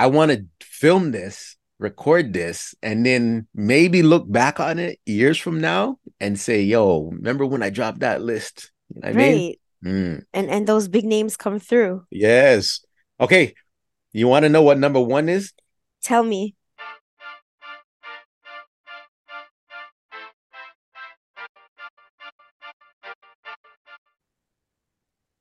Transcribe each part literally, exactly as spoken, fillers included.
I want to film this, record this, and then maybe look back on it years from now and say, yo, remember when I dropped that list? You know what right. I mean? Mm. And and those big names come through. Yes. Okay. You want to know what number one is? Tell me.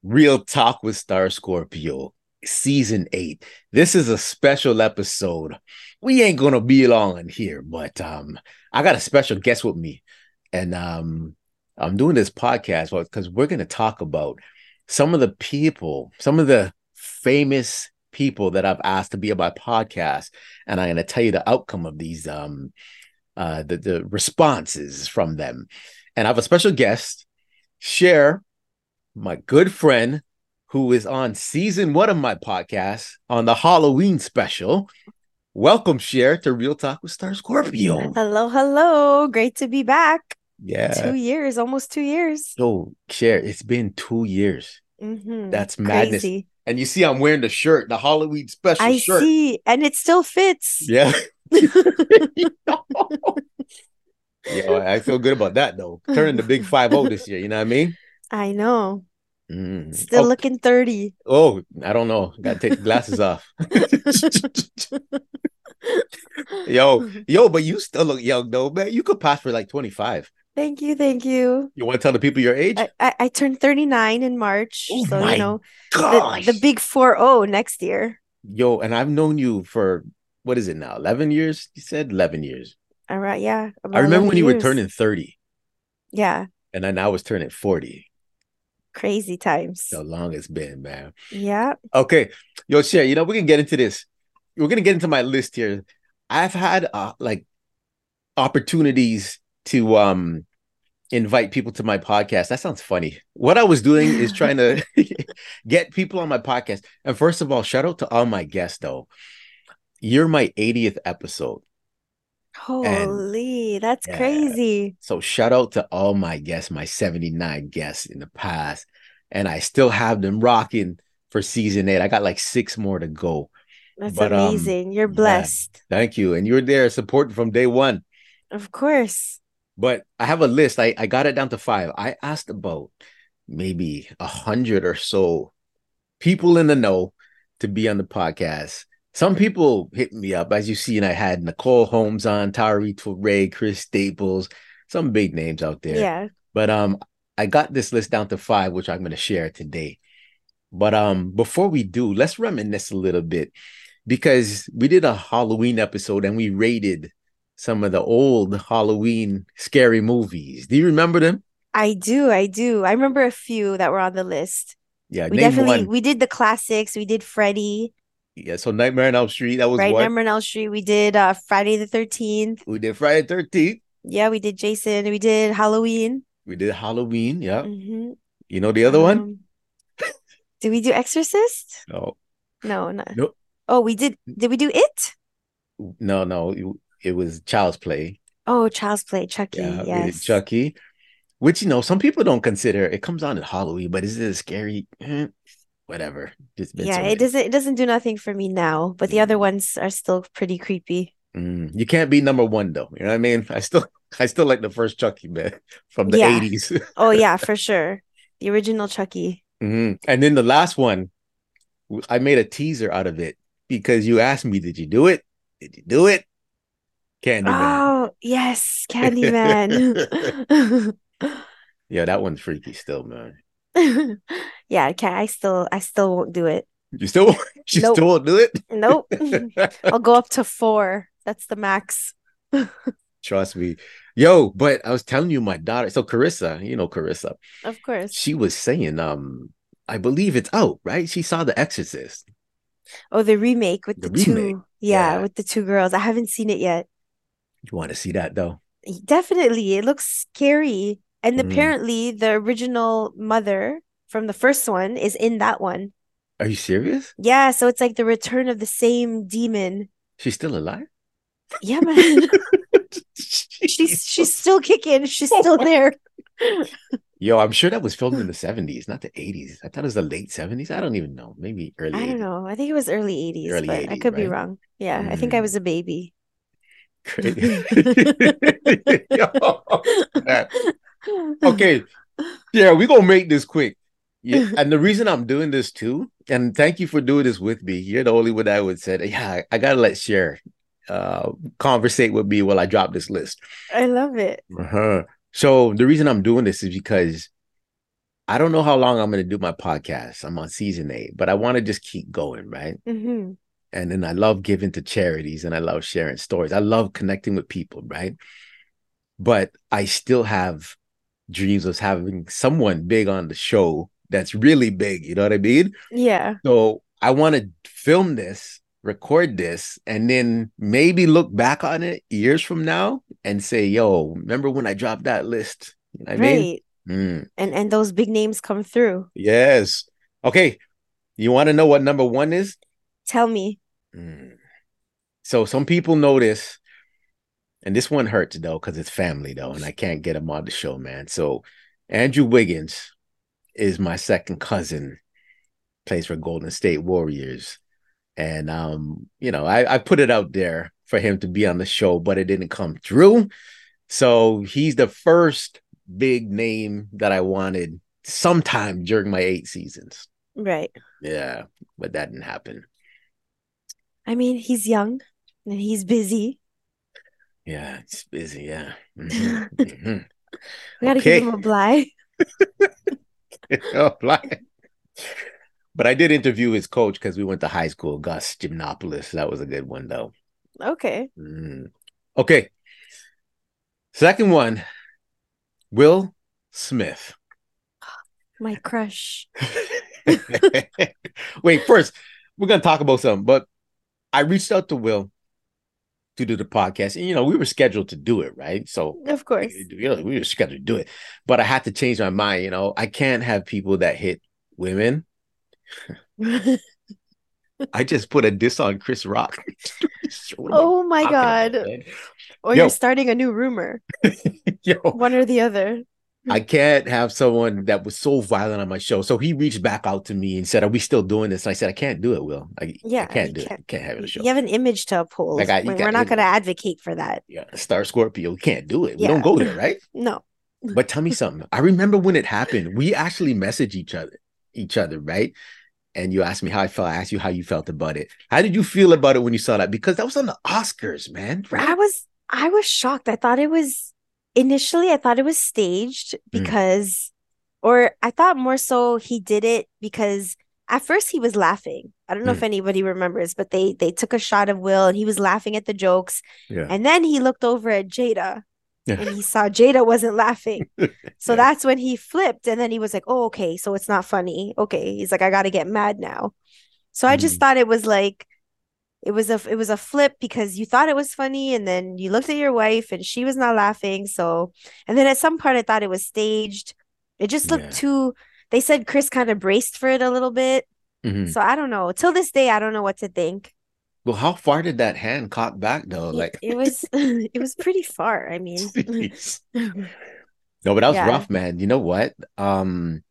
Real Talk with Star Scorpio, season eight. This is a special episode. We ain't gonna be long in here, but um, I got a special guest with me, and um, I'm doing this podcast because we're gonna talk about some of the people, some of the famous people that I've asked to be on my podcast, and I'm gonna tell you the outcome of these, um, uh, the the responses from them. And I have a special guest, Cher, my good friend, who is on season one of my podcast on the Halloween special. Welcome, Cher, to Real Talk with Star Scorpio. Hello, hello. Great to be back. Yeah. Two years, almost two years. So, Cher, it's been two years. Mm-hmm. That's madness. Crazy. And you see, I'm wearing the shirt, the Halloween special I shirt. I see, and it still fits. Yeah. Yeah, I feel good about that, though. Turning the big five oh this year, you know what I mean? I know. Mm. Still oh. looking thirty. Oh, I don't know. Gotta take the glasses off. yo, yo, but you still look young, though, man. You could pass for like twenty-five. Thank you, thank you. You want to tell the people your age? I, I, I turned thirty-nine in March, oh so you know the, the big four oh next year. Yo, and I've known you for what is it now? Eleven years? You said eleven years. All right, yeah. I remember when years. you were turning thirty. Yeah. And then I was turning forty. Crazy times. How long it's been, man. Yeah. Okay. Yo, Cher, you know, we can get into this. We're going to get into my list here. I've had, uh, like, opportunities to um invite people to my podcast. That sounds funny. What I was doing is trying to get people on my podcast. And first of all, shout out to all my guests, though. You're my eightieth episode. Holy, and, that's yeah. crazy. So shout out to all my guests, my seventy-nine guests in the past. And I still have them rocking for season eight. I got like six more to go. That's but, amazing. Um, You're blessed. Yeah, thank you. And you were there supporting from day one. Of course. But I have a list. I, I got it down to five. I asked about maybe a hundred or so people in the know to be on the podcast. Some people hit me up, as you see, and I had Nicole Holmes on, Tyree Touré, Chris Staples, some big names out there. Yeah. But um, I got this list down to five, which I'm going to share today. But um, before we do, let's reminisce a little bit, because we did a Halloween episode and we rated some of the old Halloween scary movies. Do you remember them? I do. I do. I remember a few that were on the list. Yeah. We definitely one. we did the classics. We did Freddy. Yeah, so Nightmare on Elm Street, that was right. What? Nightmare on Elm Street. We did uh, Friday the thirteenth. We did Friday the thirteenth. Yeah, we did Jason. We did Halloween. We did Halloween, yeah. Mm-hmm. You know the other um, one? Did we do Exorcist? No. No, not. Nope. Oh, we did. Did we do It? No, no. It, it was Child's Play. Oh, Child's Play. Chucky, yeah, yes. We did Chucky, which, you know, some people don't consider. It comes on at Halloween, but is it a scary... whatever. It's been yeah, so it doesn't it doesn't do nothing for me now, but the mm. other ones are still pretty creepy. Mm. You can't be number one though. You know what I mean? I still I still like the first Chucky, man, from the yeah. eighties. Oh yeah, for sure. The original Chucky. Mm-hmm. And then the last one, I made a teaser out of it because you asked me, did you do it? Did you do it? Candyman. Oh, yes, Candyman. Yeah, that one's freaky still, man. Yeah, I can't. I still, I still won't do it. You still, you nope. still won't do it. Nope. I'll go up to four. That's the max. Trust me, yo. But I was telling you, my daughter. So Carissa, you know Carissa. Of course. She was saying, um, I believe it's out, right? She saw The Exorcist. Oh, the remake with the, the remake. two, yeah, yeah, with the two girls. I haven't seen it yet. You want to see that though? Definitely. It looks scary. And mm. apparently the original mother from the first one is in that one. Are you serious? Yeah. So it's like the return of the same demon. She's still alive? Yeah, man. she's she's still kicking. She's still there. Yo, I'm sure that was filmed in the seventies, not the eighties. I thought it was the late seventies. I don't even know. Maybe early I don't know. I think it was early eighties. Early but eighties, I could right? be wrong. Yeah, mm. I think I was a baby. Great. Yo, okay. Yeah, we're going to make this quick. Yeah, and the reason I'm doing this too, and thank you for doing this with me. You're the only one that I would say, yeah, I got to let Cher uh, conversate with me while I drop this list. I love it. Uh-huh. So the reason I'm doing this is because I don't know how long I'm going to do my podcast. I'm on season eight, but I want to just keep going, right? Mm-hmm. And then I love giving to charities and I love sharing stories. I love connecting with people, right? But I still have dreams of having someone big on the show that's really big. You know what I mean? Yeah. So I want to film this, record this, and then maybe look back on it years from now and say, yo, remember when I dropped that list? You know what right. I mean? Mm. And and those big names come through. Yes. Okay. You want to know what number one is? Tell me. Mm. So some people know this, and this one hurts though, because it's family though, and I can't get him on the show, man. So Andrew Wiggins is my second cousin, plays for Golden State Warriors. And, um, you know, I, I put it out there for him to be on the show, but it didn't come through. So he's the first big name that I wanted sometime during my eight seasons. Right. Yeah, but that didn't happen. I mean, he's young and he's busy. Yeah, it's busy. Yeah. Mm-hmm. Mm-hmm. We got to okay. give him a bly. a bly. But I did interview his coach because we went to high school, Gus Gymnopolis. That was a good one, though. Okay. Mm-hmm. Okay. Second one, Will Smith. My crush. Wait, first, we're going to talk about something, but I reached out to Will to do the podcast. And, you know, we were scheduled to do it, right? So, of course, you know, we were scheduled to do it. But I had to change my mind. You know, I can't have people that hit women. I just put a diss on Chris Rock. Oh, my God. About, or Yo. You're starting a new rumor. Yo. One or the other. I can't have someone that was so violent on my show. So he reached back out to me and said, are we still doing this? And I said, I can't do it, Will. I, yeah, I can't do can't, it. I can't have it on the show. You have an image to uphold. Like I, We're got, not going to advocate for that. Yeah, Star Scorpio can't do it. Yeah. We don't go there, right? No. But tell me something. I remember when it happened, we actually messaged each other, each other, right? And you asked me how I felt. I asked you how you felt about it. How did you feel about it when you saw that? Because that was on the Oscars, man. Right? I was, I was shocked. I thought it was... Initially, I thought it was staged because, mm. or I thought more so he did it because at first he was laughing. I don't know mm. if anybody remembers, but they they took a shot of Will and he was laughing at the jokes. Yeah. And then he looked over at Jada yeah. and he saw Jada wasn't laughing. So yeah. that's when he flipped. And then he was like, oh, okay, so it's not funny. Okay. He's like, I got to get mad now. So mm. I just thought it was like, It was a it was a flip because you thought it was funny and then you looked at your wife and she was not laughing. So and then at some part, I thought it was staged. It just looked yeah. too. They said Chris kind of braced for it a little bit. Mm-hmm. So I don't know. Till this day, I don't know what to think. Well, how far did that hand cock back, though? Like it, it was it was pretty far. I mean, no, but that was yeah. rough, man. You know what? Um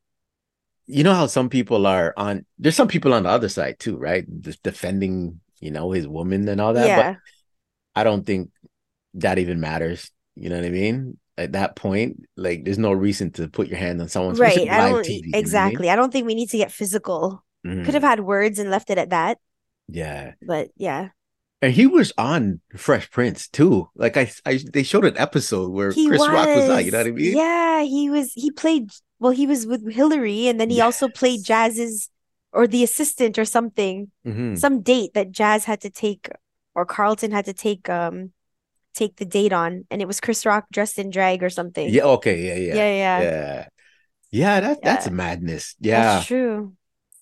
You know how some people are on. There's some people on the other side, too, right? Just defending. You know, his woman and all that. Yeah. But I don't think that even matters. You know what I mean? At that point, like, there's no reason to put your hand on someone's right. live I don't, T V. Exactly. You know I, mean? I don't think we need to get physical. Mm-hmm. Could have had words and left it at that. Yeah. But yeah. And he was on Fresh Prince too. Like I, I they showed an episode where he Chris was. Rock was on. You know what I mean? Yeah, he was. He played. Well, he was with Hillary, and then he yes. also played Jazz's. Or the assistant or something, mm-hmm. some date that Jazz had to take or Carlton had to take um, take the date on. And it was Chris Rock dressed in drag or something. Yeah, okay, yeah, yeah. Yeah, yeah. Yeah, yeah that, yeah. that's madness. Yeah. That's true.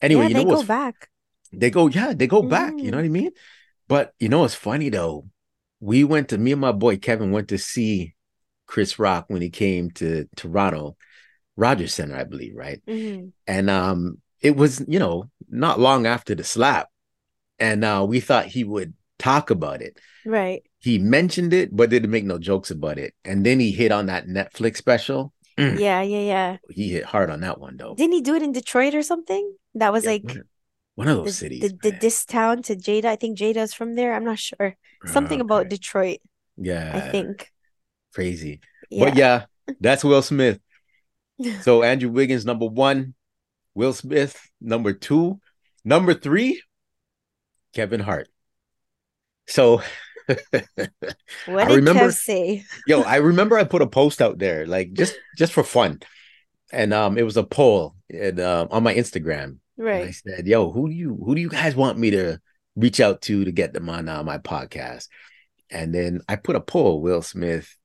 Anyway, yeah, you know they go back. They go, yeah, they go mm. back. You know what I mean? But you know what's funny though? We went to, me and my boy Kevin went to see Chris Rock when he came to Toronto, Rogers Centre, I believe, right? Mm-hmm. And um. it was, you know, not long after the slap. And uh, we thought he would talk about it. Right. He mentioned it, but didn't make no jokes about it. And then he hit on that Netflix special. Mm. Yeah, yeah, yeah. He hit hard on that one, though. Didn't he do it in Detroit or something? That was yeah, like one of, one of those the, cities. The, the diss town to Jada. I think Jada's from there. I'm not sure. Something okay. about Detroit. Yeah. I think. Crazy. Yeah. But yeah, that's Will Smith. So Andrew Wiggins, number one. Will Smith, number two. Number three, Kevin Hart. So... What I did remember, Kev say? Yo, I remember I put a post out there, like just just for fun, and um, it was a poll and uh, on my Instagram. Right, and I said, "Yo, who do you who do you guys want me to reach out to to get them on uh, my podcast?" And then I put a poll: Will Smith,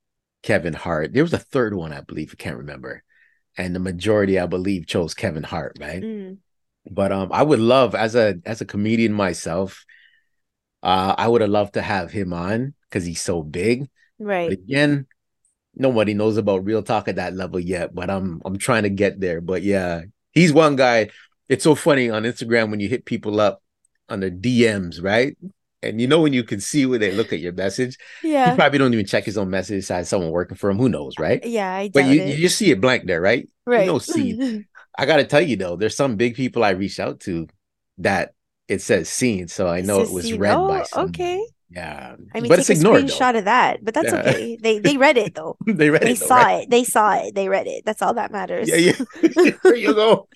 Kevin Hart. There was a third one, I believe. I can't remember, and the majority, I believe, chose Kevin Hart. Right, mm. but um, I would love as a as a comedian myself. Uh, I would have loved to have him on because he's so big. Right. But again, nobody knows about Real Talk at that level yet, but I'm I'm trying to get there. But yeah, he's one guy. It's so funny on Instagram when you hit people up on their D Ms, right? And you know when you can see when they look at your message. Yeah. He probably don't even check his own message. Besides someone working for him. Who knows, right? Yeah, I doubt But you, it. you just see it blank there, right? Right. You don't see. I got to tell you, though, there's some big people I reached out to that it says seen, so I know it was seen. read oh, by someone. Okay. Yeah. I mean, but take it's a screenshot though. of that, but that's yeah. okay. They they read it though. they read they it. They saw right? it. They saw it. They read it. That's all that matters. Yeah, yeah. There you go.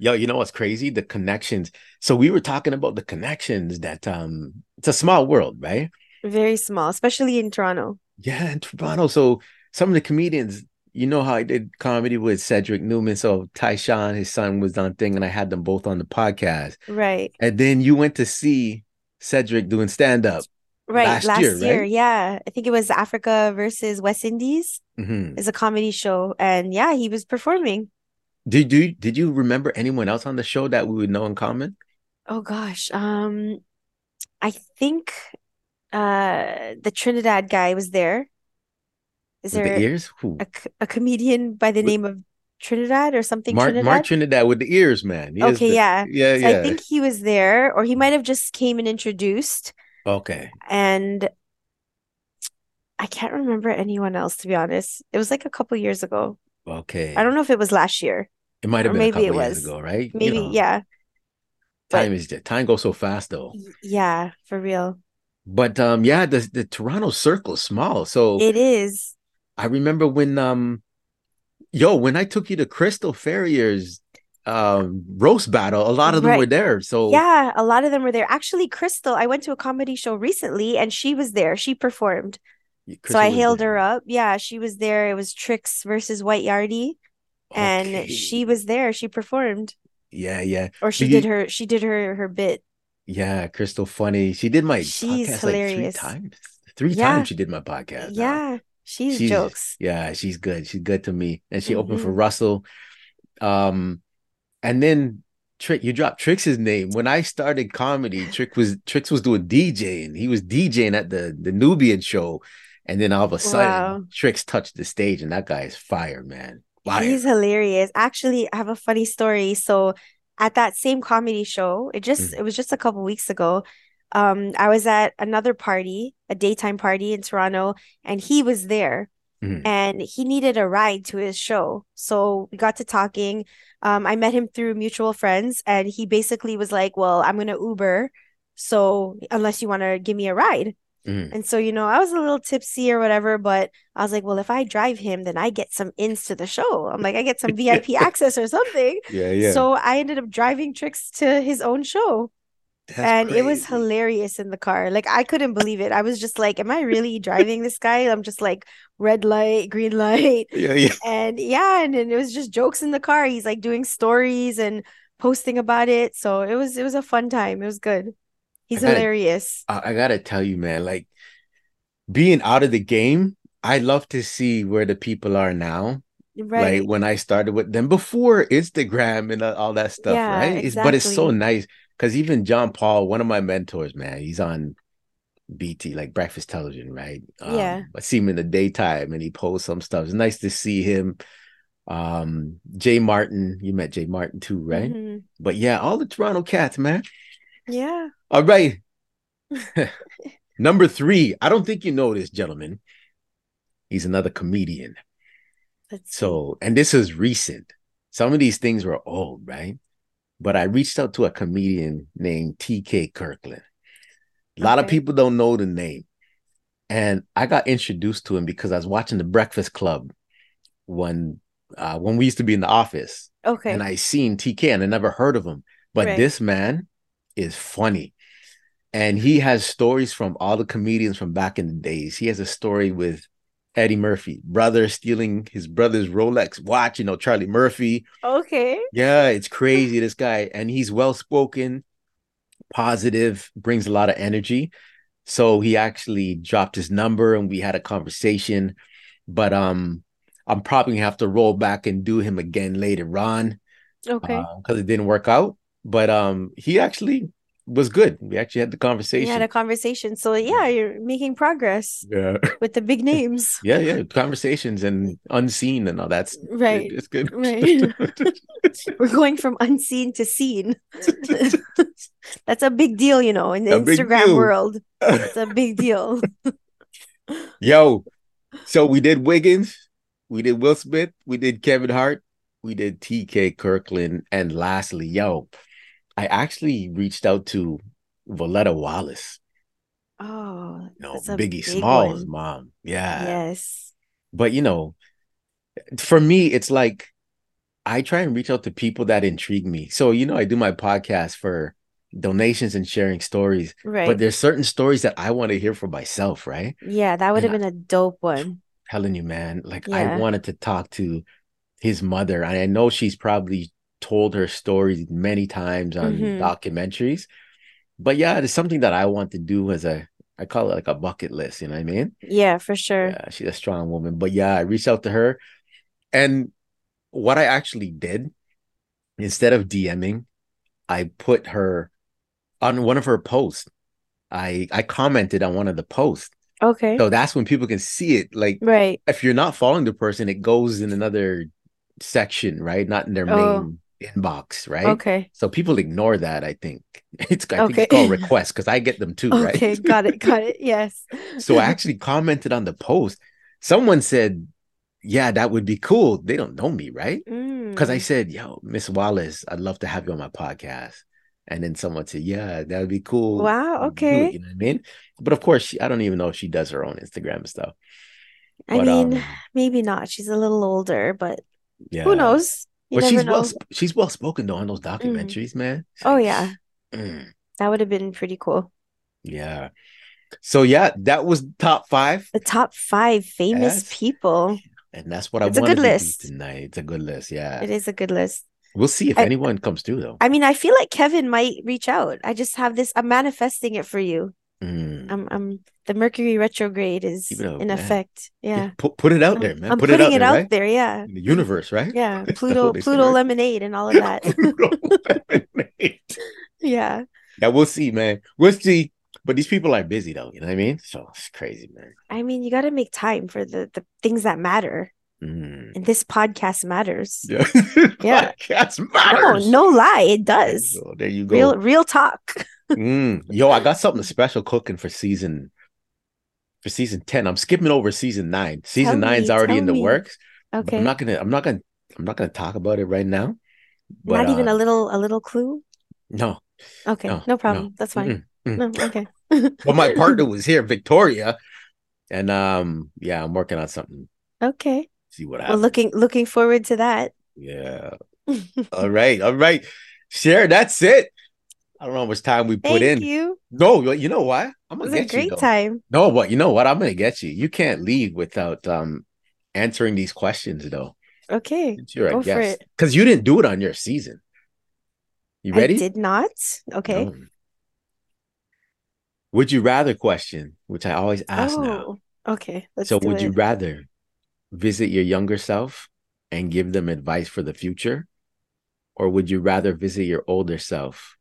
Yo, you know what's crazy? The connections. So we were talking about the connections that um it's a small world, right? Very small, especially in Toronto. Yeah, in Toronto. So some of the comedians, you know how I did comedy with Cedric Newman. So Tyshawn, his son, was on thing, and I had them both on the podcast. Right. And then you went to see Cedric doing stand-up. Right. Last, last year, year right? yeah. I think it was Africa versus West Indies. Mm-hmm. It's a comedy show. And yeah, he was performing. Did you did you remember anyone else on the show that we would know in common? Oh gosh. Um I think uh the Trinidad guy was there. Is there the ears? Who? A, a comedian by the with, name of Trinidad or something? Mark Trinidad? Mark Trinidad with the ears, man. He okay, the, yeah. Yeah, so yeah. I think he was there, or he might have just came and introduced. Okay. And I can't remember anyone else, to be honest. It was like a couple years ago. Okay. I don't know if it was last year. It might have been maybe a couple it years was. ago, right? Maybe, you know, yeah. Time but, is time goes so fast, though. Yeah, for real. But um, yeah, the the Toronto circle's small, so it is. I remember when, um, yo, when I took you to Crystal Ferrier's um, roast battle, a lot of them right. were there. So yeah, a lot of them were there. Actually, Crystal, I went to a comedy show recently and she was there. She performed. Yeah, so I hailed there. her up. Yeah, she was there. It was Trix versus White Yardie. Okay. And she was there. She performed. Yeah, yeah. Or she did, did her she did her her bit. Yeah, Crystal funny. She did my She's podcast hilarious. like three times. Three yeah. times she did my podcast. Yeah. Now. She's, she's jokes. Yeah, she's good. She's good to me. And she mm-hmm. opened for Russell. Um, and then Trick, you dropped Trix's name. When I started comedy, Trick was Trix was doing DJing. He was DJing at the, the Nubian show. And then all of a sudden, wow. Trix touched the stage, and that guy is fire, man. Fire. He's hilarious. Actually, I have a funny story. So at that same comedy show, it just mm. it was just a couple weeks ago. Um, I was at another party, a daytime party in Toronto, and he was there mm-hmm. and he needed a ride to his show. So we got to talking. Um, I met him through mutual friends, and he basically was like, well, I'm going to Uber. So unless you want to give me a ride. Mm-hmm. And so, you know, I was a little tipsy or whatever, but I was like, well, if I drive him, then I get some ins to the show. I'm like, I get some V I P access or something. Yeah, yeah. So I ended up driving Trix to his own show. That's and crazy. It was hilarious in the car. Like, I couldn't believe it. I was just like, am I really driving this guy? I'm just like, red light, green light. Yeah, yeah. And yeah, and, and it was just jokes in the car. He's like doing stories and posting about it. So it was it was a fun time. It was good. He's I gotta, hilarious. I, I gotta tell you, man, like being out of the game, I love to see where the people are now. Right. Like when I started with them before Instagram and all that stuff, yeah, right? Exactly. It's, but it's so nice. Because even John Paul, one of my mentors, man, he's on B T, like Breakfast Television, right? Um, yeah. I see him in the daytime and he posts some stuff. It's nice to see him. Um, Jay Martin, you met Jay Martin too, right? Mm-hmm. But yeah, all the Toronto cats, man. Yeah. All right. Number three. I don't think you know this gentleman. He's another comedian. That's so, and this is recent. Some of these things were old, right? But I reached out to a comedian named T K Kirkland. A lot okay. of people don't know the name. And I got introduced to him because I was watching The Breakfast Club when uh, when we used to be in the office. Okay. And I seen T K and I never heard of him. But right. this man is funny. And he has stories from all the comedians from back in the days. He has a story with Eddie Murphy, brother stealing his brother's Rolex watch, you know, Charlie Murphy. Okay. Yeah, it's crazy, this guy. And he's well-spoken, positive, brings a lot of energy. So he actually dropped his number and we had a conversation. But um, I'm probably going to have to roll back and do him again later on. Okay. Because uh, it didn't work out. But um, he actually was good. We actually had the conversation. We had a conversation. So yeah, you're making progress yeah. with the big names. yeah, yeah. Conversations and unseen and all that's right. It's good. Right. We're going from unseen to seen. That's a big deal, you know, in the a Instagram world. It's a big deal. Yo. So we did Wiggins, we did Will Smith, we did Kevin Hart, we did T K Kirkland, and lastly, yo. I actually reached out to Valetta Wallace. Oh, no, Biggie Smalls' mom. Yeah. Yes. But, you know, for me, it's like I try and reach out to people that intrigue me. So, you know, I do my podcast for donations and sharing stories. Right. But there's certain stories that I want to hear for myself, right? Yeah, that would have been a dope one. Telling you, man, like yeah. I wanted to talk to his mother. And I know she's probably told her stories many times on mm-hmm. documentaries, but yeah, it's something that I want to do as a, I call it like a bucket list, you know what I mean? Yeah, for sure. Yeah, she's a strong woman, but yeah, I reached out to her, and what I actually did, instead of DMing, I put her on one of her posts. I I commented on one of the posts. Okay. So that's when people can see it. Like, right. If you're not following the person, it goes in another section, right? Not in their main. Oh. Inbox, right? Okay. So people ignore that, I think. It's I okay. think it's called requests because I get them too, okay, right? Okay, got it, got it. Yes. So I actually commented on the post. Someone said, yeah, that would be cool. They don't know me, right? Because mm. I said, yo, Miss Wallace, I'd love to have you on my podcast. And then someone said, yeah, that would be cool. Wow, okay. You know what I mean? But of course, she, I don't even know if she does her own Instagram and stuff. I but, mean, um, maybe not. She's a little older, but yeah. who knows? You but she's know. well, she's well spoken though on those documentaries, mm. man. She's, oh yeah, mm. that would have been pretty cool. Yeah. So yeah, that was top five. The top five famous yes. people, and that's what it's I wanted to do tonight. It's a good list. Yeah, it is a good list. We'll see if I, anyone comes through though. I mean, I feel like Kevin might reach out. I just have this. I'm manifesting it for you. Mm. I'm, I'm the Mercury retrograde is up, in man. effect. Yeah. yeah put, put it out there, man. I'm put putting it out, it there, out right? there, yeah. In the universe, right? Yeah. Pluto, Pluto say, lemonade, right? And all of that. Pluto lemonade. Yeah. Yeah, we'll see, man. We'll see. But these people are busy though, you know what I mean? So it's crazy, man. I mean, you gotta make time for the, the things that matter. Mm. And this podcast matters. Yeah. yeah. Podcast matters. No, no lie, it does. There you go. There you go. Real real talk. mm. Yo, I got something special cooking for season for season ten. I'm skipping over season nine. Season nine's already in the works. Okay. I'm not gonna I'm not gonna I'm not gonna talk about it right now. But, not even uh, a little a little clue? No. Okay, no, no problem. No. That's fine. Mm-mm. No, okay. Well, my partner was here, Victoria. And um, yeah, I'm working on something. Okay. See what happens. Well, looking looking forward to that. Yeah. All right, all right. Cher, that's it. I don't know how much time we put Thank in. You. No, you know why? I'm gonna get you. It was a great time. No, but you know what? I'm gonna get you. You can't leave without um answering these questions, though. Okay, you're go a for guest. it because you didn't do it on your season. You ready? I did not. Okay. No. Would you rather question, which I always ask oh, now. Okay. Let's so, do would it. you rather visit your younger self and give them advice for the future, or would you rather visit your older self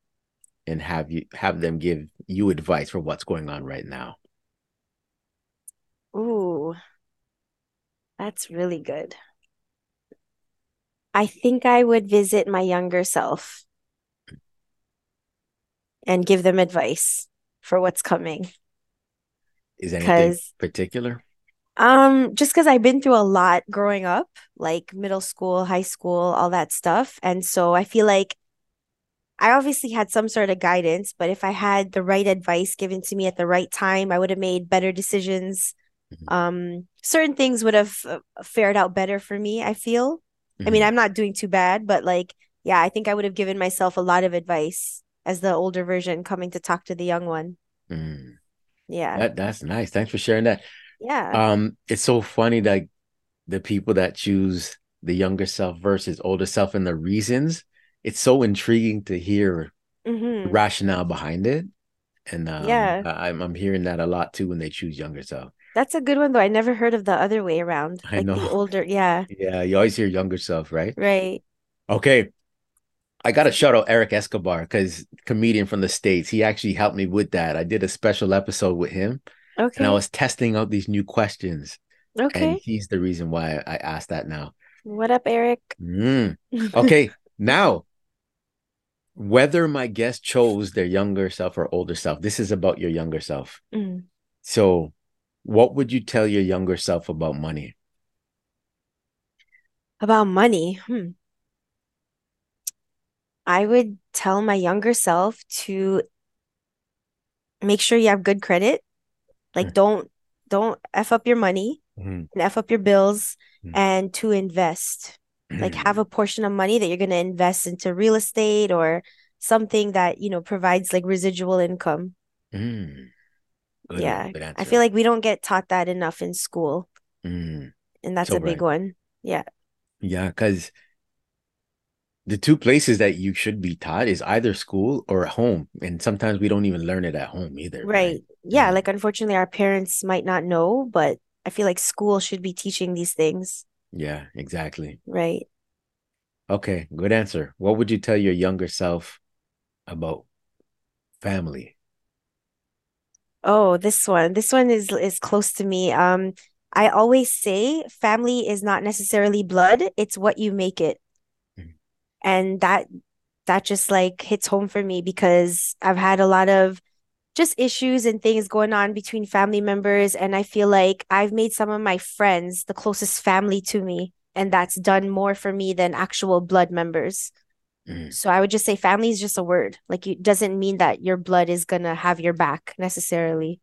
and have you have them give you advice for what's going on right now? Ooh, that's really good. I think I would visit my younger self and give them advice for what's coming. Is anything particular? Um, just because I've been through a lot growing up, like middle school, high school, all that stuff. And so I feel like I obviously had some sort of guidance, but if I had the right advice given to me at the right time, I would have made better decisions. Mm-hmm. Um, certain things would have uh, fared out better for me, I feel. Mm-hmm. I mean, I'm not doing too bad, but like, yeah, I think I would have given myself a lot of advice as the older version coming to talk to the young one. Mm. Yeah. That, that's nice. Thanks for sharing that. Yeah. Um, it's so funny that the people that choose the younger self versus older self and the reasons, it's so intriguing to hear mm-hmm. the rationale behind it. And um, yeah. I'm, I'm hearing that a lot too when they choose younger self. That's a good one, though. I never heard of the other way around. Like I know. The older, yeah. Yeah, you always hear younger self, right? Right. Okay. I got to shout out Eric Escobar, because comedian from the States. He actually helped me with that. I did a special episode with him. Okay. And I was testing out these new questions. Okay. And he's the reason why I asked that now. What up, Eric? Mm. Okay. Now, whether my guest chose their younger self or older self, this is about your younger self. Mm. So what would you tell your younger self about money? About money? Hmm. I would tell my younger self to make sure you have good credit. Like, don't don't F up your money mm-hmm. and F up your bills mm-hmm. and to invest. Mm-hmm. Like, have a portion of money that you're going to invest into real estate or something that, you know, provides like residual income. Mm. Good, yeah. Good I feel like we don't get taught that enough in school. Mm. And that's so a big right. one. Yeah. Yeah, because the two places that you should be taught is either school or at home. And sometimes we don't even learn it at home either. Right. right? Yeah. Like, unfortunately, our parents might not know, but I feel like school should be teaching these things. Yeah, exactly. Right. Okay. Good answer. What would you tell your younger self about family? Oh, this one. This one is, is close to me. Um, I always say family is not necessarily blood. It's what you make it. And that that just like hits home for me, because I've had a lot of just issues and things going on between family members. And I feel like I've made some of my friends the closest family to me. And that's done more for me than actual blood members. Mm. So I would just say family is just a word. Like, it doesn't mean that your blood is going to have your back necessarily.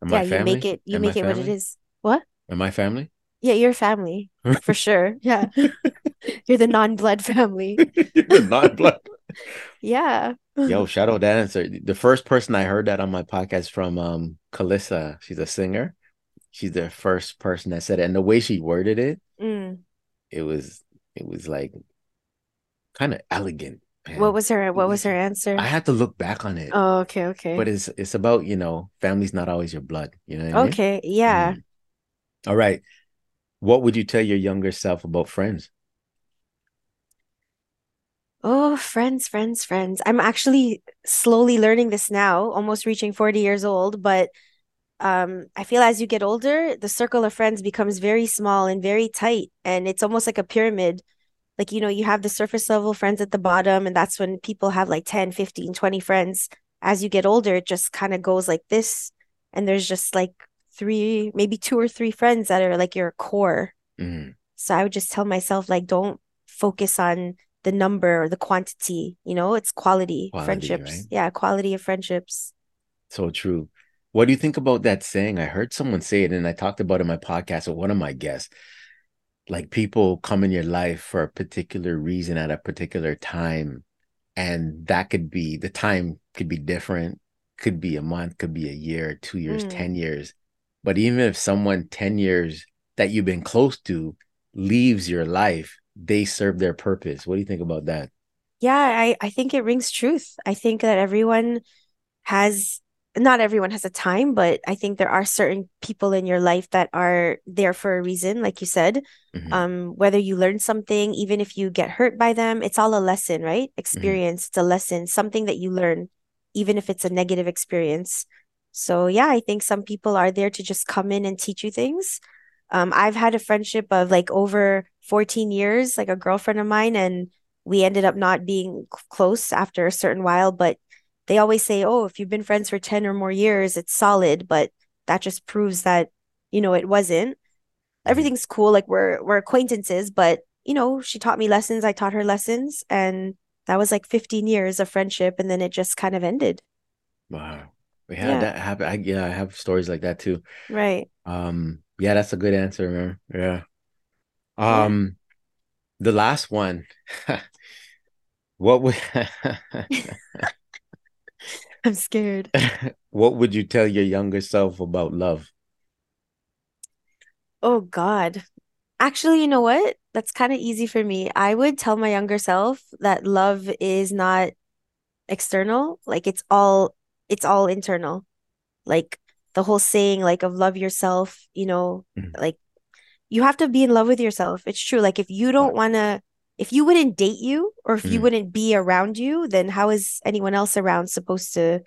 Am yeah, I family? You make it, you Am make it what it is. What? Am I family? Yeah, you're family for sure. Yeah. You're the non-blood family. You're the non-blood. Yeah. Yo, shout out that answer. The first person I heard that on my podcast from um, Kalissa. She's a singer. She's the first person that said it. And the way she worded it, mm. it was it was like kind of elegant. Man. What was her what was her answer? I had to look back on it. Oh, okay, okay. But it's it's about, you know, family's not always your blood. You know what okay, I mean? Yeah. Mm. All right. What would you tell your younger self about friends? Oh, friends, friends, friends. I'm actually slowly learning this now, almost reaching forty years old. But um, I feel as you get older, the circle of friends becomes very small and very tight. And it's almost like a pyramid. Like, you know, you have the surface level friends at the bottom. And that's when people have like ten, fifteen, twenty friends. As you get older, it just kind of goes like this. And there's just like three, maybe two or three friends that are like your core. Mm-hmm. So I would just tell myself, like, don't focus on the number or the quantity, you know, it's quality, quality friendships. Right? Yeah. Quality of friendships. So true. What do you think about that saying? I heard someone say it and I talked about it in my podcast with one of my guests, like, people come in your life for a particular reason at a particular time. And that could be, the time could be different, could be a month, could be a year, two years, mm. ten years. But even if someone ten years that you've been close to leaves your life, they serve their purpose. What do you think about that? Yeah, I, I think it rings truth. I think that everyone has, not everyone has a time, but I think there are certain people in your life that are there for a reason, like you said. Mm-hmm. Um, whether you learn something, even if you get hurt by them, it's all a lesson, right? Experience, mm-hmm. it's a lesson, something that you learn, even if it's a negative experience. So yeah, I think some people are there to just come in and teach you things. Um, I've had a friendship of like over fourteen years, like a girlfriend of mine, and we ended up not being close after a certain while. But they always say, oh, if you've been friends for ten or more years, it's solid. But that just proves that you know, it wasn't. Everything's cool. Like we're we're acquaintances, but you know, she taught me lessons. I taught her lessons, and that was like fifteen years of friendship, and then it just kind of ended. Wow. We had yeah. that happen. I, yeah, I have stories like that too. Right. Um. Yeah, that's a good answer, man. Yeah. Um, yeah. The last one. What would? I'm scared. What would you tell your younger self about love? Oh God. Actually, you know what? That's kind of easy for me. I would tell my younger self that love is not external. Like it's all it's all internal. Like the whole saying like of love yourself, you know, mm-hmm. like you have to be in love with yourself. It's true. Like if you don't want to, if you wouldn't date you or if mm-hmm. you wouldn't be around you, then how is anyone else around supposed to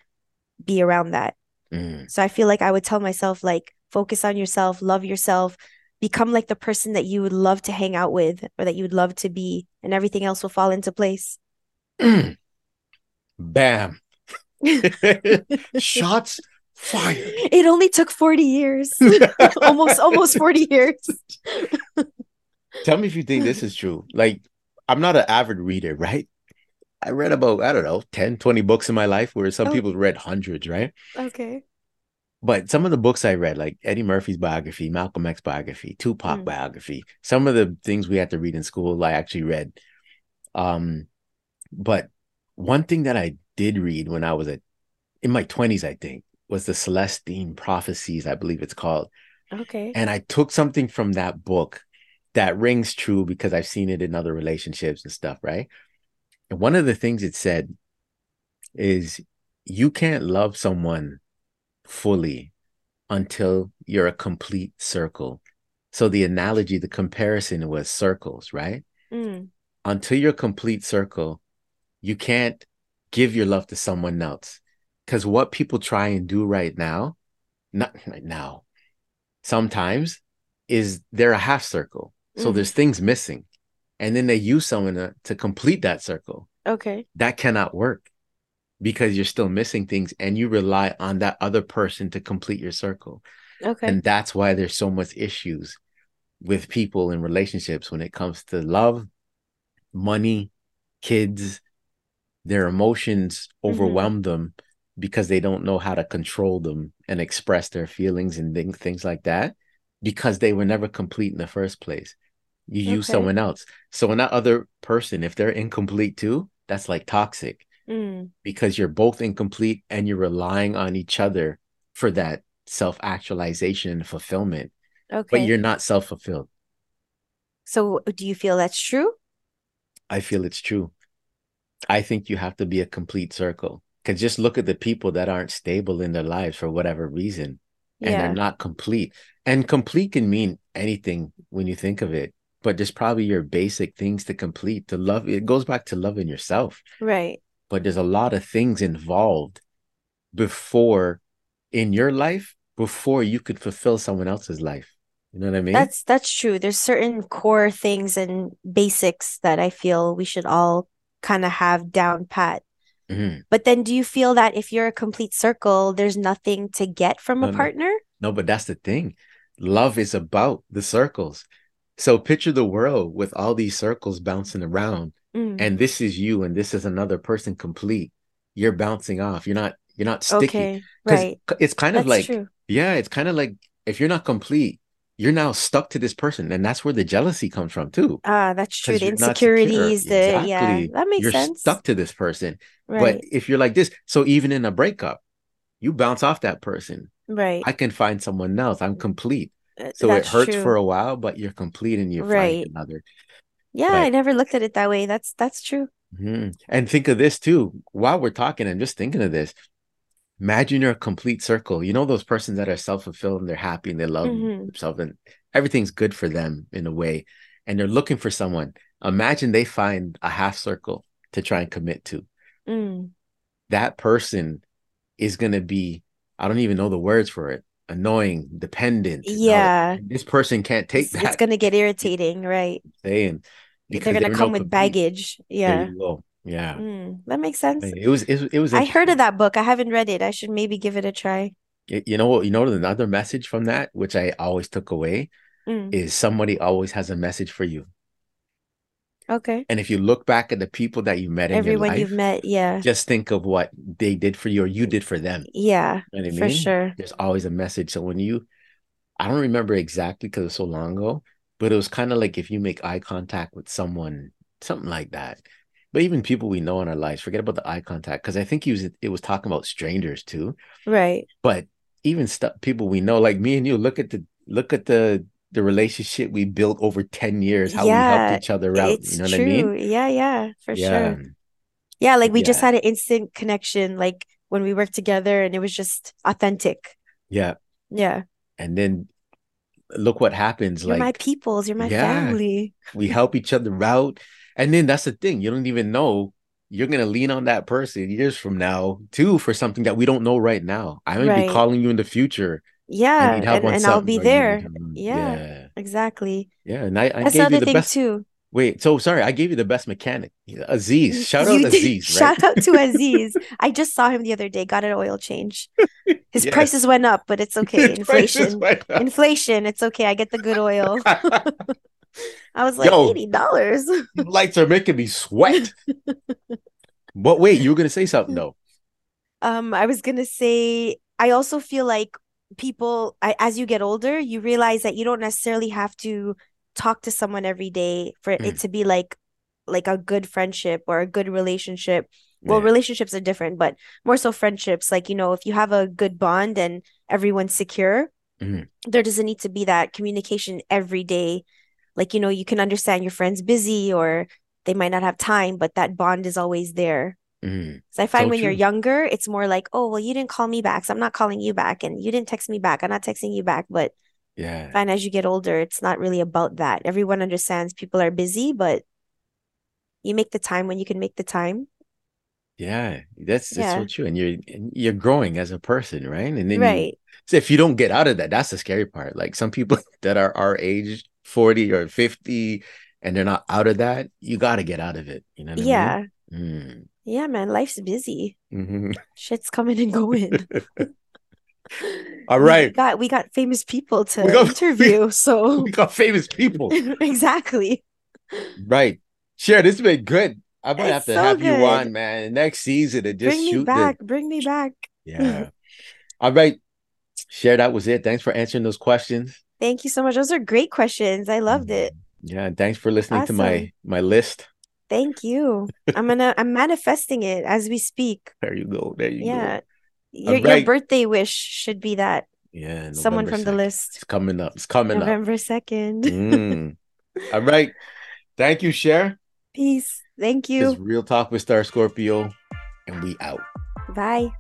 be around that? Mm-hmm. So I feel like I would tell myself like, focus on yourself, love yourself, become like the person that you would love to hang out with or that you would love to be, and everything else will fall into place. Mm. Bam. Shots fired. It only took forty years. almost almost forty years. Tell me if you think this is true. Like, I'm not an avid reader, right? I read about, I don't know, ten, twenty books in my life, where some oh. people read hundreds, right? Okay. But some of the books I read, like Eddie Murphy's biography, Malcolm X biography, Tupac mm. biography, some of the things we had to read in school, I actually read. Um, but one thing that I did read when I was a, in my twenties, I think, was the Celestine Prophecies, I believe it's called. Okay. And I took something from that book that rings true because I've seen it in other relationships and stuff, right? And one of the things it said is you can't love someone fully until you're a complete circle. So the analogy, the comparison was circles, right? Mm. Until you're a complete circle, you can't give your love to someone else. Because what people try and do right now, not right now, sometimes is they're a half circle. So mm. there's things missing. And then they use someone to, to complete that circle. Okay. That cannot work. Because you're still missing things and you rely on that other person to complete your circle. Okay. And that's why there's so much issues with people in relationships when it comes to love, money, kids. Their emotions overwhelm mm-hmm. them because they don't know how to control them and express their feelings and things, things like that, because they were never complete in the first place. You okay. use someone else. So when that other person, if they're incomplete too, that's like toxic. Mm. Because you're both incomplete and you're relying on each other for that self-actualization and fulfillment. Okay. But you're not self-fulfilled. So do you feel that's true? I feel it's true. I think you have to be a complete circle. Because just look at the people that aren't stable in their lives for whatever reason. And yeah. they're not complete. And complete can mean anything when you think of it. But there's probably your basic things to complete. To love, it goes back to loving yourself. Right. But there's a lot of things involved before in your life, before you could fulfill someone else's life. You know what I mean? That's that's true. There's certain core things and basics that I feel we should all kind of have down pat. Mm-hmm. But then do you feel that if you're a complete circle, there's nothing to get from no, a partner? No. no, but that's the thing. Love is about the circles. So picture the world with all these circles bouncing around. Mm. And this is you, and this is another person complete. You're bouncing off. You're not. You're not sticky. Okay, right. It's kind of that's like true. Yeah. It's kind of like if you're not complete, you're now stuck to this person, and that's where the jealousy comes from too. Ah, that's true. The insecurities. The exactly. yeah, that makes you're sense. Stuck to this person, right. But if you're like this, so even in a breakup, you bounce off that person. Right. I can find someone else. I'm complete. So that's it hurts true. For a while, but you're complete, and you right. find another. Yeah, like, I never looked at it that way. That's that's true. Mm-hmm. And think of this too. While we're talking, I'm just thinking of this. Imagine you're a complete circle. You know those persons that are self-fulfilled and they're happy and they love mm-hmm. themselves and everything's good for them in a way. And they're looking for someone. Imagine they find a half circle to try and commit to. Mm. That person is going to be, I don't even know the words for it. Annoying, dependent. Yeah. No, this person can't take that. It's going to get irritating, right? Saying they're going to come no with complete. Baggage. Yeah. Yeah. Mm, that makes sense. It was, it, it was, I heard of that book. I haven't read it. I should maybe give it a try. you know, you know, another message from that, which I always took away, mm. is somebody always has a message for you. Okay. And if you look back at the people that you met in Everyone your life, you've met, yeah. just think of what they did for you or you did for them. Yeah, you know what I mean? For sure. There's always a message. So when you, I don't remember exactly because it's so long ago, but it was kind of like if you make eye contact with someone, something like that. But even people we know in our lives, forget about the eye contact, because I think he was, it was talking about strangers too. Right. But even stuff people we know, like me and you, look at the look at the the relationship we built over ten years, how yeah, we helped each other out. It's you know true. What I mean? Yeah, yeah, for yeah. sure. Yeah, like we yeah. just had an instant connection, like when we worked together, and it was just authentic. Yeah. Yeah. And then look what happens. You're like my peoples, you're my yeah, family. We help each other out. And then that's the thing. You don't even know you're going to lean on that person years from now, too, for something that we don't know right now. I may right. be calling you in the future. Yeah. And, and, and I'll be there. Yeah, yeah, exactly. Yeah. And I, I gave you the thing best. Too. Wait, so sorry. I gave you the best mechanic. Aziz. Shout out Aziz. Right? Shout out to Aziz. I just saw him the other day. Got an oil change. His yes. prices went up, but it's okay. His Inflation. Inflation. It's okay. I get the good oil. I was like, yo, eighty dollars. Lights are making me sweat. But wait, you were going to say something, though. Um, I was going to say, I also feel like people, I, as you get older, you realize that you don't necessarily have to talk to someone every day for mm. it to be like, like a good friendship or a good relationship. Well, yeah. relationships are different, but more so friendships. Like, you know, if you have a good bond and everyone's secure, mm. there doesn't need to be that communication every day. Like, you know, you can understand your friend's busy or they might not have time, but that bond is always there. Mm, so I find so when true. You're younger, it's more like, oh, well, you didn't call me back, so I'm not calling you back. And you didn't text me back, I'm not texting you back. But yeah, and as you get older, it's not really about that. Everyone understands people are busy, but you make the time when you can make the time. Yeah, that's, that's yeah. so true. And you're, you're growing as a person, right? And then right. You, so if you don't get out of that, that's the scary part. Like some people that are our age, forty or fifty, and they're not out of that, you got to get out of it, you know what yeah I mean? Mm. Yeah, man, life's busy. Mm-hmm. Shit's coming and going. All right, we got we got famous people to got, interview we, so we got famous people. Exactly, right. Cher, this has been good. I'm gonna it's have to so have good. You on, man, next season to just bring shoot me back the... bring me back yeah. All right, Cher, that was it. Thanks for answering those questions. Thank you so much. Those are great questions. I loved it. Yeah. And thanks for listening awesome. to my, my list. Thank you. I'm going to, I'm manifesting it as we speak. There you go. There you yeah. go. Your, right. your birthday wish should be that. Yeah. November Someone from second. The list. It's coming up. It's coming November up. November second. Mm. All right. Thank you, Cher. Peace. Thank you. This is Real Talk with Star Scorpio, and we out. Bye.